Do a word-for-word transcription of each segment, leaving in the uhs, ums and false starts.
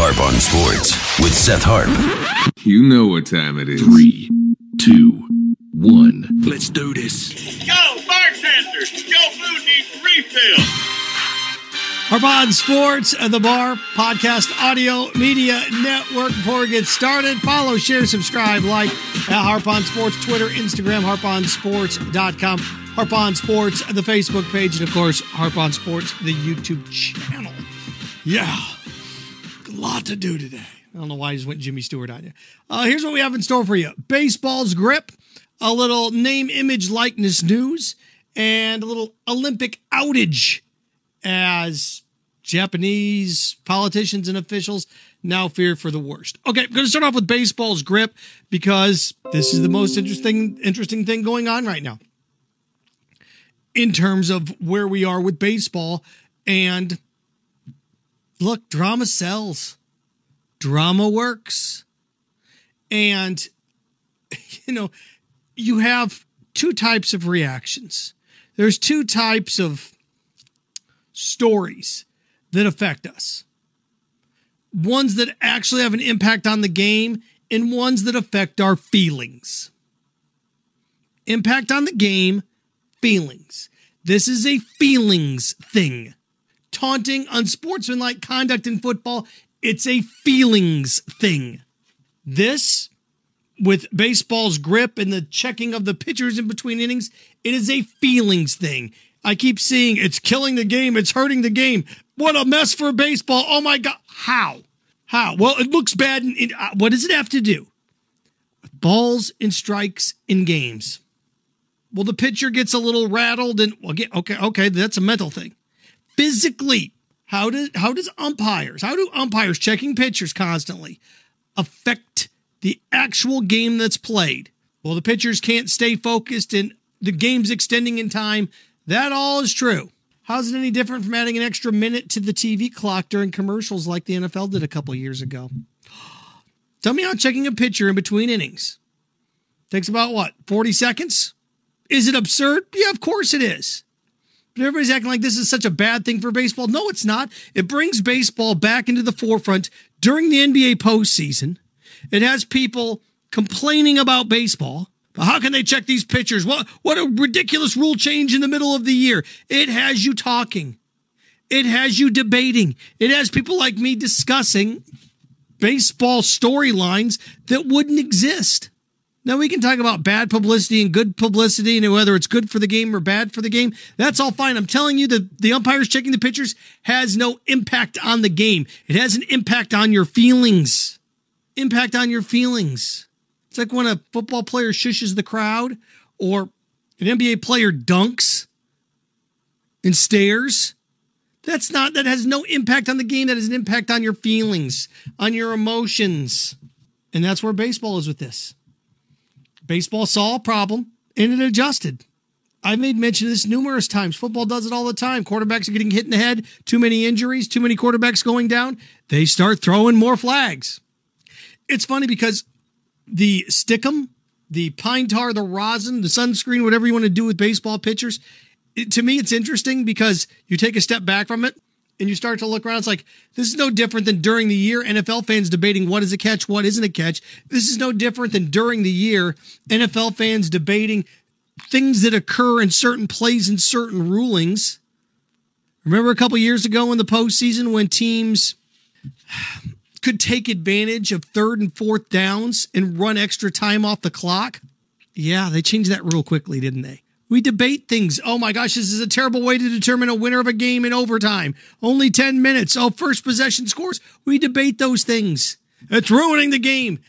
Harp on Sports with Seth Harp. You know what time it is. Three, two, one. Let's do this. Yo, bartender! Yo, food needs refill. Harp on Sports, the Bar Podcast Audio Media Network. Before we get started, follow, share, subscribe, like at Harp on Sports, Twitter, Instagram, harp on sports dot com, Harp on Sports, the Facebook page, and of course, Harp on Sports, the YouTube channel. Yeah. Lot to do today. I don't know why I just went Jimmy Stewart on you. Uh, here's what we have in store for you. Baseball's grip, a little name, image, likeness news, and a little Olympic outage as Japanese politicians and officials now fear for the worst. Okay, I'm going to start off with baseball's grip because this is the most interesting, interesting thing going on right now in terms of where we are with baseball. And look, drama sells. Drama works. And, you know, you have two types of reactions. There's two types of stories that affect us. Ones that actually have an impact on the game and ones that affect our feelings. Impact on the game, feelings. This is a feelings thing. Taunting, unsportsmanlike conduct in football, it's a feelings thing. This, with baseball's grip and the checking of the pitchers in between innings, it is a feelings thing. I keep seeing it's killing the game, it's hurting the game. What a mess for baseball. Oh my God. How? How? Well, it looks bad. And it, uh, what does it have to do? Balls and strikes in games. Well, the pitcher gets a little rattled and, well, get, okay, okay, that's a mental thing. Physically, how does how does umpires, how do umpires checking pitchers constantly affect the actual game that's played? Well, the pitchers can't stay focused and the game's extending in time. That all is true. How's it any different from adding an extra minute to the T V clock during commercials like the N F L did a couple years ago? Tell me how checking a pitcher in between innings takes about, what, forty seconds? Is it absurd? Yeah, of course it is. Everybody's acting like this is such a bad thing for baseball. No, it's not. It brings baseball back into the forefront during the N B A postseason. It has people complaining about baseball. But how can they check these pitchers? What, what a ridiculous rule change in the middle of the year. It has you talking. It has you debating. It has people like me discussing baseball storylines that wouldn't exist. Now, we can talk about bad publicity and good publicity and whether it's good for the game or bad for the game. That's all fine. I'm telling you that the umpires checking the pitchers has no impact on the game. It has an impact on your feelings. Impact on your feelings. It's like when a football player shushes the crowd or an N B A player dunks and stares. That's not, that has no impact on the game. That has an impact on your feelings, on your emotions. And that's where baseball is with this. Baseball saw a problem, and it adjusted. I've made mention of this numerous times. Football does it all the time. Quarterbacks are getting hit in the head, too many injuries, too many quarterbacks going down. They start throwing more flags. It's funny because the stickum, the pine tar, the rosin, the sunscreen, whatever you want to do with baseball pitchers, it, to me it's interesting because you take a step back from it, and you start to look around. It's like, this is no different than during the year N F L fans debating what is a catch, what isn't a catch. This is no different than during the year N F L fans debating things that occur in certain plays and certain rulings. Remember a couple years ago in the postseason when teams could take advantage of third and fourth downs and run extra time off the clock? Yeah, they changed that rule quickly, didn't they? We debate things. Oh my gosh, this is a terrible way to determine a winner of a game in overtime. Only ten minutes. Oh, first possession scores. We debate those things. It's ruining the game.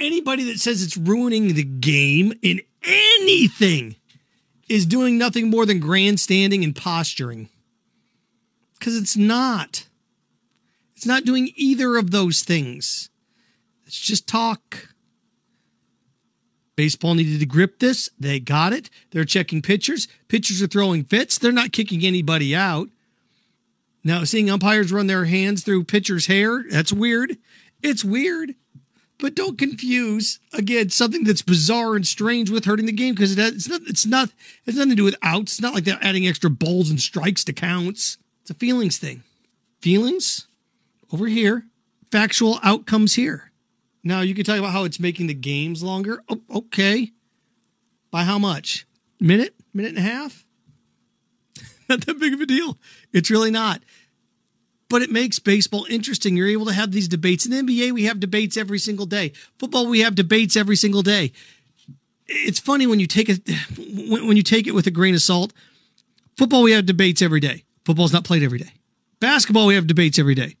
Anybody that says it's ruining the game in anything is doing nothing more than grandstanding and posturing. Because it's not. It's not doing either of those things. It's just talk. Baseball needed to grip this. They got it. They're checking pitchers. Pitchers are throwing fits. They're not kicking anybody out. Now, seeing umpires run their hands through pitchers' hair, that's weird. It's weird. But don't confuse, again, something that's bizarre and strange with hurting the game because it has, it's not, it's not, it's nothing to do with outs. It's not like they're adding extra balls and strikes to counts. It's a feelings thing. Feelings over here factual outcomes here. Now, you can talk about how it's making the games longer. Oh, okay. By how much? Minute? Minute and a half? Not that big of a deal. It's really not. But it makes baseball interesting. You're able to have these debates. In the N B A, we have debates every single day. Football, we have debates every single day. It's funny when you take it, when you take it with a grain of salt. Football, we have debates every day. Football's not played every day. Basketball, we have debates every day.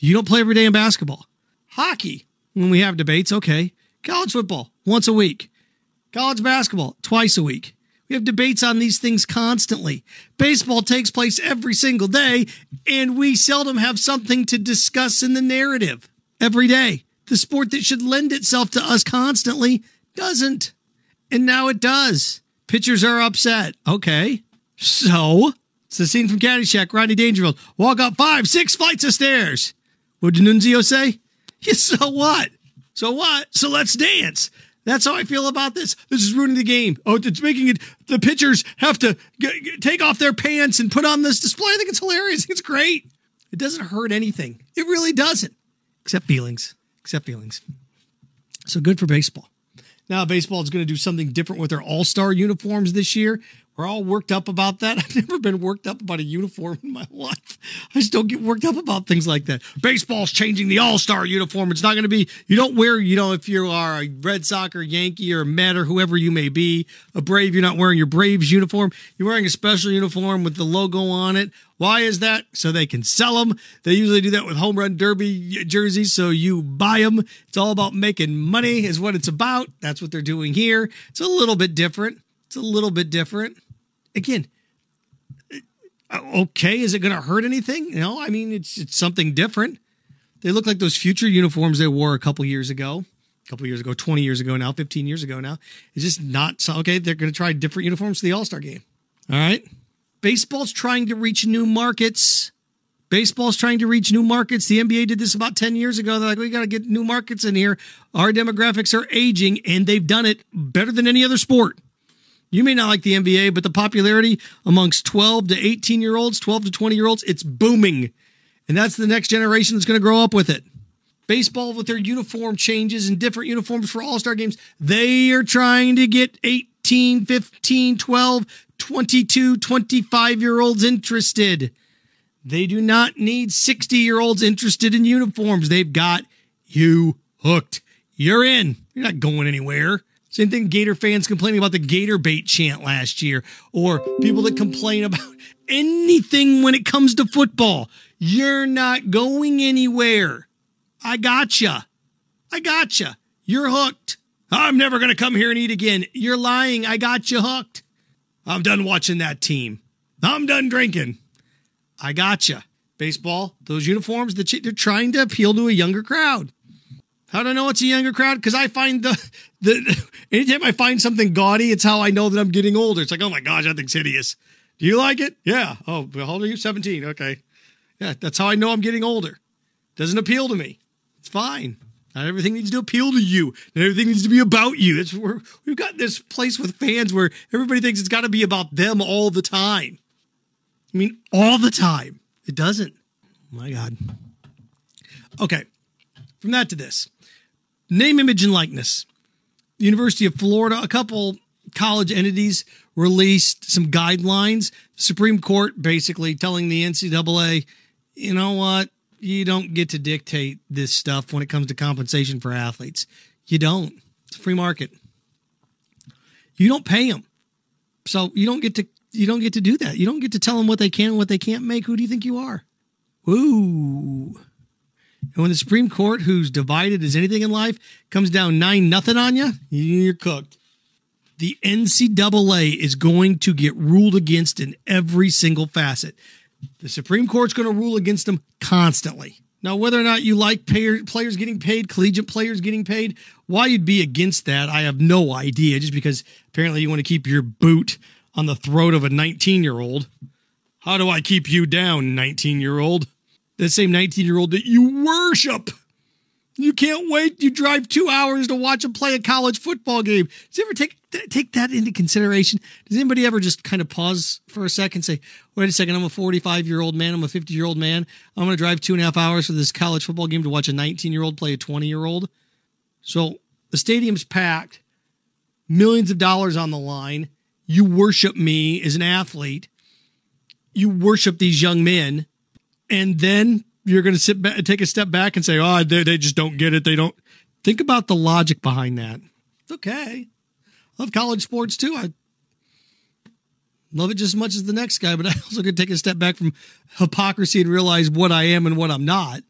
You don't play every day in basketball. Hockey, when we have debates, okay. College football, once a week. College basketball, twice a week. We have debates on these things constantly. Baseball takes place every single day, and we seldom have something to discuss in the narrative every day. The sport that should lend itself to us constantly doesn't. And now it does. Pitchers are upset. Okay. So, it's the scene from Caddyshack, Rodney Dangerfield. Walk up five, six flights of stairs. What did Nunzio say? Yeah, so what? So what? So let's dance. That's how I feel about this. This is ruining the game. Oh, it's making it, the pitchers have to g- g- take off their pants and put on this display. I think it's hilarious. It's great. It doesn't hurt anything. It really doesn't. Except feelings. Except feelings. So good for baseball. Now baseball is going to do something different with their all-star uniforms this year. We're all worked up about that. I've never been worked up about a uniform in my life. I just don't get worked up about things like that. Baseball's changing the all-star uniform. It's not going to be, you don't wear, you know, if you are a Red Sox or Yankee or a Met or whoever you may be, a Brave, you're not wearing your Braves uniform. You're wearing a special uniform with the logo on it. Why is that? So they can sell them. They usually do that with home run derby jerseys, so you buy them. It's all about making money is what it's about. That's what they're doing here. It's a little bit different. It's a little bit different. Again, okay, is it going to hurt anything? No, I mean, it's it's something different. They look like those future uniforms they wore a couple years ago. A couple years ago, twenty years ago now, fifteen years ago now. It's just not, so, okay, they're going to try different uniforms for the All-Star game. All right? Baseball's trying to reach new markets. Baseball's trying to reach new markets. The N B A did this about ten years ago. They're like, we got to get new markets in here. Our demographics are aging, and they've done it better than any other sport. You may not like the N B A, but the popularity amongst twelve to eighteen-year-olds, twelve to twenty-year-olds, it's booming. And that's the next generation that's going to grow up with it. Baseball with their uniform changes and different uniforms for all-star games, they are trying to get eighteen, fifteen, twelve, twenty-two, twenty-five-year-olds interested. They do not need sixty-year-olds interested in uniforms. They've got you hooked. You're in. You're not going anywhere. Same thing, Gator fans complaining about the Gator bait chant last year, or people that complain about anything when it comes to football. You're not going anywhere. I gotcha. I gotcha. You're hooked. I'm never going to come here and eat again. You're lying. I got you hooked. I'm done watching that team. I'm done drinking. I gotcha. Baseball, those uniforms, they're trying to appeal to a younger crowd. How do I know it's a younger crowd? Because I find the, the, anytime I find something gaudy, it's how I know that I'm getting older. It's like, oh my gosh, that thing's hideous. Do you like it? Yeah. Oh, how old are you? seventeen. Okay. Yeah. That's how I know I'm getting older. Doesn't appeal to me. It's fine. Not everything needs to appeal to you. Not everything needs to be about you. That's where we've got this place with fans where everybody thinks it's got to be about them all the time. I mean, all the time. It doesn't. Oh my God. Okay. From that to this. Name, image, and likeness. The University of Florida, a couple college entities released some guidelines. Supreme Court basically telling the N C double A, you know what? You don't get to dictate this stuff when it comes to compensation for athletes. You don't. It's a free market. You don't pay them. So you don't get to you don't get to do that. You don't get to tell them what they can and what they can't make. Who do you think you are? Ooh. And when the Supreme Court, who's divided as anything in life, comes down nine nothing on you, you're cooked. The N C double A is going to get ruled against in every single facet. The Supreme Court's going to rule against them constantly. Now, whether or not you like payer, players getting paid, collegiate players getting paid, why you'd be against that, I have no idea, just because apparently you want to keep your boot on the throat of a nineteen-year-old. How do I keep you down, nineteen-year-old? That same nineteen-year-old that you worship You can't wait. You drive two hours to watch them play a college football game. Does ever take take that into consideration? Does anybody ever just kind of pause for a second and say, wait a second, I'm a forty-five-year-old man. I'm a fifty-year-old man. I'm going to drive two and a half hours for this college football game to watch a nineteen-year-old play a twenty-year-old. So the stadium's packed. Millions of dollars on the line. You worship me as an athlete. You worship these young men. And then you're going to sit back, take a step back and say, oh, they, they just don't get it. They don't. Think about the logic behind that. It's okay. I love college sports too. I love it just as much as the next guy, but I also could take a step back from hypocrisy and realize what I am and what I'm not.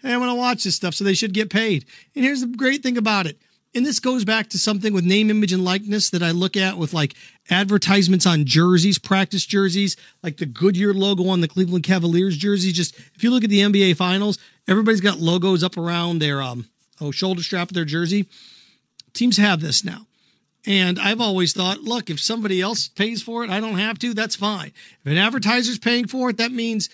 Hey, I want to watch this stuff, so they should get paid. And here's the great thing about it. And this goes back to something with name, image, and likeness that I look at with like advertisements on jerseys, practice jerseys, like the Goodyear logo on the Cleveland Cavaliers jersey. Just if you look at the N B A Finals, everybody's got logos up around their um oh shoulder strap of their jersey. Teams have this now. And I've always thought, look, if somebody else pays for it, I don't have to, that's fine. If an advertiser's paying for it, that means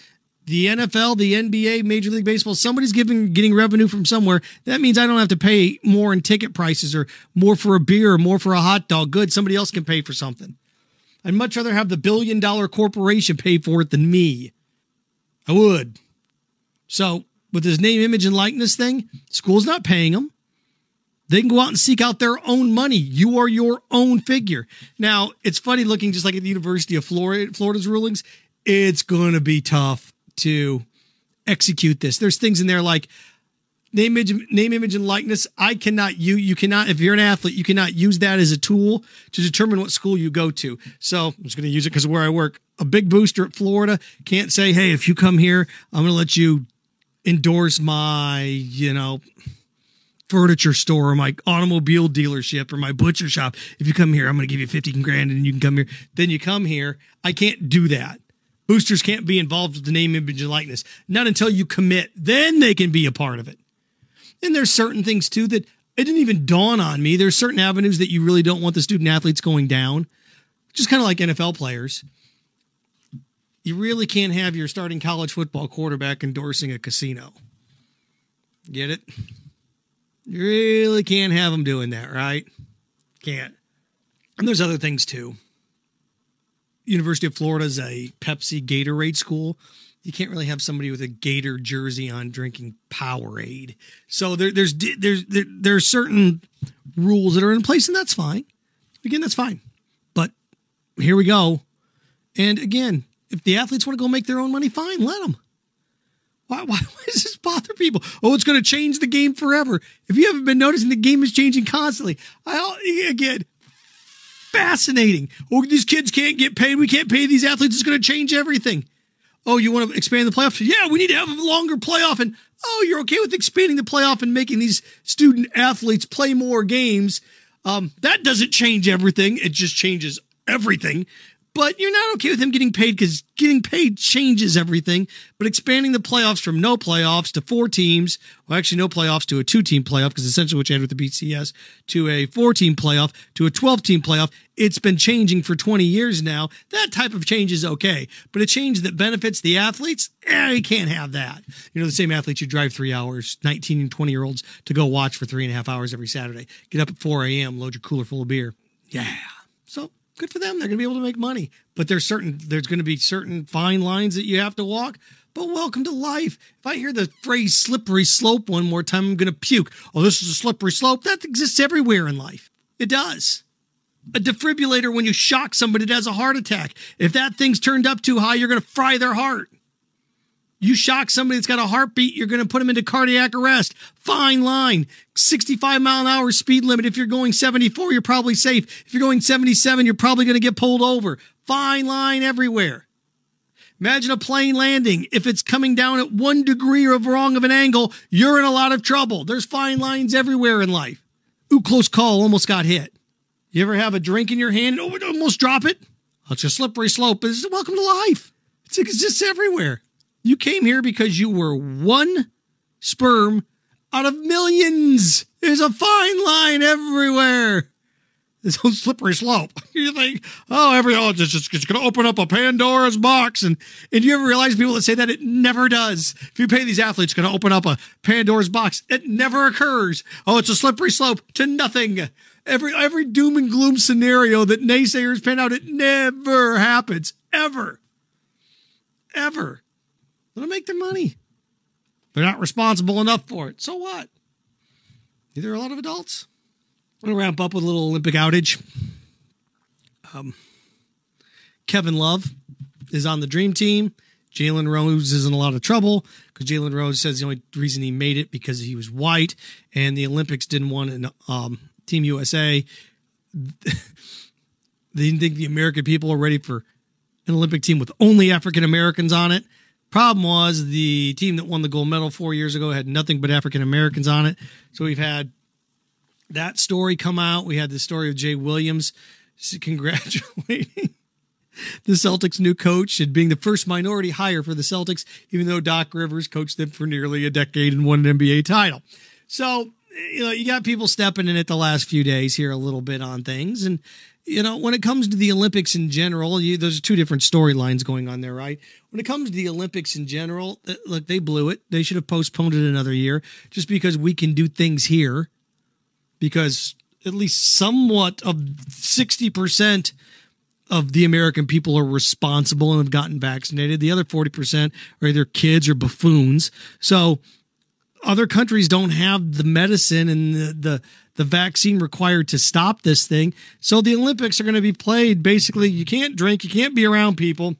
the N F L, the N B A, Major League Baseball, somebody's giving, getting revenue from somewhere. That means I don't have to pay more in ticket prices or more for a beer or more for a hot dog. Good, somebody else can pay for something. I'd much rather have the billion-dollar corporation pay for it than me. I would. So with this name, image, and likeness thing, school's not paying them. They can go out and seek out their own money. You are your own figure. Now, it's funny looking just like at the University of Florida, Florida's rulings. It's going to be tough to execute this. There's things in there like name, image, name, image, and likeness. I cannot, you, you cannot, if you're an athlete, you cannot use that as a tool to determine what school you go to. So I'm just going to use it because of where I work. A big booster at Florida can't say, hey, if you come here, I'm going to let you endorse my, you know, furniture store or my automobile dealership or my butcher shop. If you come here, I'm going to give you fifteen grand and you can come here. Then you come here. I can't do that. Boosters can't be involved with the name, image, and likeness. Not until you commit. Then they can be a part of it. And there's certain things, too, that it didn't even dawn on me. There's certain avenues that you really don't want the student athletes going down. Just kind of like N F L players. You really can't have your starting college football quarterback endorsing a casino. Get it? You really can't have them doing that, right? Can't. And there's other things, too. University of Florida is a Pepsi Gatorade school. You can't really have somebody with a Gator jersey on drinking Powerade. So there, there's there's there, there are certain rules that are in place, and that's fine. Again, that's fine. But here we go. And again, if the athletes want to go make their own money, fine, let them. Why, why, why does this bother people? Oh, it's going to change the game forever. If you haven't been noticing, the game is changing constantly. I again. Fascinating. Oh, these kids can't get paid. We can't pay these athletes. It's going to change everything. Oh, you want to expand the playoffs? Yeah, we need to have a longer playoff. And oh, you're okay with expanding the playoff and making these student athletes play more games. Um, that doesn't change everything. It just changes everything. But you're not okay with them getting paid because getting paid changes everything. But expanding the playoffs from no playoffs to four teams, well, actually no playoffs to a two-team playoff, because essentially what you had with the B C S, to a four-team playoff, to a twelve-team playoff, it's been changing for twenty years now. That type of change is okay. But a change that benefits the athletes, eh, you can't have that. You know, the same athletes you drive three hours, nineteen and twenty-year-olds, to go watch for three and a half hours every Saturday. Get up at four a.m., load your cooler full of beer. Yeah. So good for them. They're going to be able to make money, but there's certain, there's going to be certain fine lines that you have to walk, but welcome to life. If I hear the phrase slippery slope one more time, I'm going to puke. Oh, this is a slippery slope. That exists everywhere in life. It does. A defibrillator, when you shock somebody that has a heart attack, if that thing's turned up too high, you're going to fry their heart. You shock somebody that's got a heartbeat, you're going to put them into cardiac arrest. Fine line. sixty-five mile an hour speed limit. If you're going seventy-four, you're probably safe. If you're going seventy-seven, you're probably going to get pulled over. Fine line everywhere. Imagine a plane landing. If it's coming down at one degree or wrong of an angle, you're in a lot of trouble. There's fine lines everywhere in life. Ooh, close call. Almost got hit. You ever have a drink in your hand? Oh, almost drop it. It's a slippery slope. It's welcome to life. It's exists everywhere. You came here because you were one sperm out of millions. There's a fine line everywhere. It's a slippery slope. You think, oh, every oh, it's just it's going to open up a Pandora's box, and and you ever realize people that say that it never does. If you pay these athletes, going to open up a Pandora's box. It never occurs. Oh, it's a slippery slope to nothing. Every every doom and gloom scenario that naysayers pin out, it never happens ever, ever. They'll make their money. They're not responsible enough for it. So what? Either a lot of adults. I'm going to wrap up with a little Olympic outage. Um, Kevin Love is on the dream team. Jalen Rose is in a lot of trouble because Jalen Rose says the only reason he made it because he was white and the Olympics didn't want an, um, Team U S A. They didn't think the American people were ready for an Olympic team with only African Americans on it. Problem was the team that won the gold medal four years ago had nothing but African Americans on it. So we've had that story come out. We had the story of Jay Williams congratulating the Celtics' new coach and being the first minority hire for the Celtics, even though Doc Rivers coached them for nearly a decade and won an N B A title. So, you know, you got people stepping in at the last few days here a little bit on things. And, you know, when it comes to the Olympics in general, you, there's two different storylines going on there, right? When it comes to the Olympics in general, look, they blew it. They should have postponed it another year just because we can do things here. Because at least somewhat of sixty percent of the American people are responsible and have gotten vaccinated. The other forty percent are either kids or buffoons. So other countries don't have the medicine and the, the, the vaccine required to stop this thing. So the Olympics are going to be played. Basically, you can't drink. You can't be around people.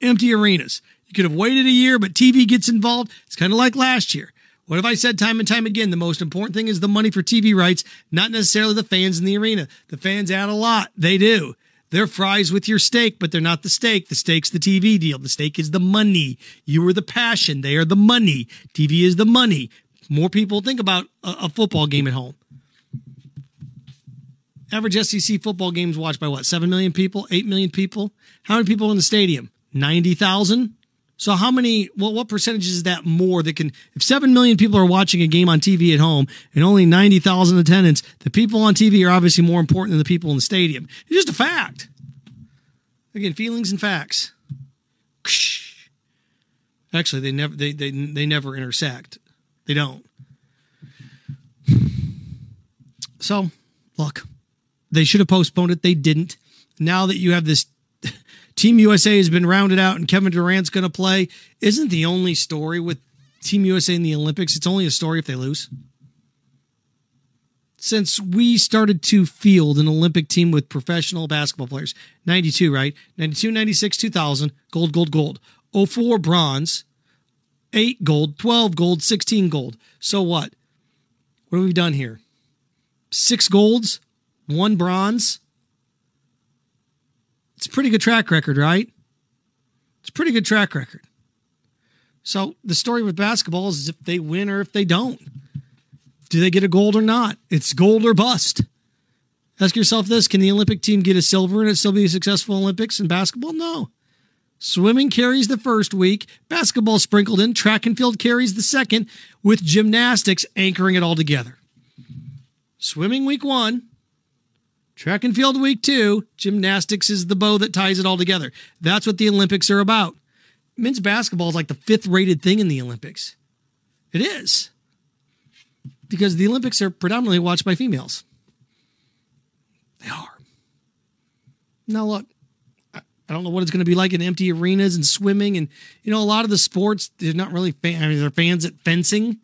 Empty arenas. You could have waited a year, but T V gets involved. It's kind of like last year. What have I said time and time again? The most important thing is the money for T V rights, not necessarily the fans in the arena. The fans add a lot. They do. They're fries with your steak, but they're not the steak. The steak's the T V deal. The steak is the money. You are the passion. They are the money. T V is the money. More people think about a, a football game at home. Average S E C football games watched by what? seven million people? eight million people? How many people in the stadium? ninety thousand? So how many, well, what percentage is that more that can, if seven million people are watching a game on T V at home and only ninety thousand attendants, the people on T V are obviously more important than the people in the stadium. It's just a fact. Again, feelings and facts. Actually, they never, they, they, they never intersect. They don't. So look, they should have postponed it. They didn't. Now that you have this, Team U S A has been rounded out and Kevin Durant's going to play. Isn't the only story with Team U S A in the Olympics? It's only a story if they lose. Since we started to field an Olympic team with professional basketball players, ninety-two, right? ninety-two, ninety-six, two thousand, gold, gold, gold. oh four, bronze, eight, gold, twelve, gold, sixteen, gold. So what? What have we done here? Six golds, one bronze. It's a pretty good track record, right? It's a pretty good track record. So the story with basketball is if they win or if they don't. Do they get a gold or not? It's gold or bust. Ask yourself this. Can the Olympic team get a silver and it still be a successful Olympics in basketball? No. Swimming carries the first week. Basketball sprinkled in. Track and field carries the second with gymnastics anchoring it all together. Swimming week one. Track and field week two, gymnastics is the bow that ties it all together. That's what the Olympics are about. Men's basketball is like the fifth rated thing in the Olympics. It is. Because the Olympics are predominantly watched by females. They are. Now look, I don't know what it's going to be like in empty arenas and swimming. And, you know, a lot of the sports, they're not really fans. I mean, they're fans at fencing.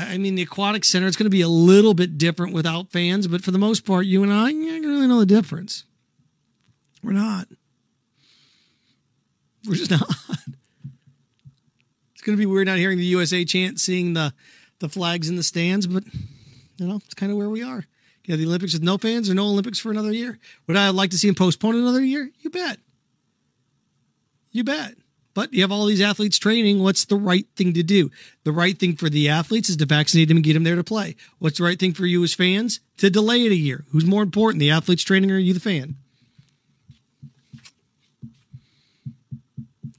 I mean, the aquatic center, it's going to be a little bit different without fans, but for the most part, you and I, you don't really know the difference. We're not. We're just not. It's going to be weird not hearing the U S A chant, seeing the, the flags in the stands, but, you know, it's kind of where we are. You know, the Olympics with no fans or no Olympics for another year. Would I like to see them postpone another year? You bet. You bet. But you have all these athletes training. What's the right thing to do? The right thing for the athletes is to vaccinate them and get them there to play. What's the right thing for you as fans? To delay it a year. Who's more important, the athletes training or you, the fan?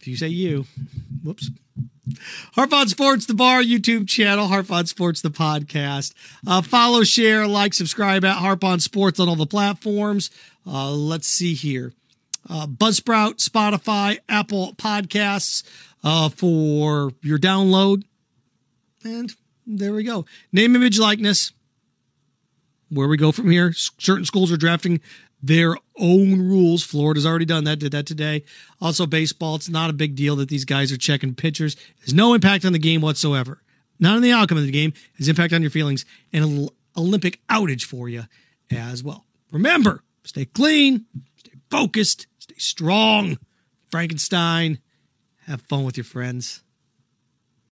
If you say you, whoops, Harp on Sports, the Bar YouTube channel, Harp on Sports, the podcast. Uh, follow, share, like, subscribe at Harp on Sports on all the platforms. Uh, let's see here. Uh, Buzzsprout, Spotify, Apple Podcasts uh, for your download. And there we go. Name, image, likeness. Where we go from here. Certain schools are drafting their own rules. Florida's already done that, did that today. Also, baseball, it's not a big deal that these guys are checking pitchers. There's no impact on the game whatsoever. Not on the outcome of the game. There's impact on your feelings and an l- Olympic outage for you as well. Remember, stay clean, stay focused, stay strong. Frankenstein, have fun with your friends.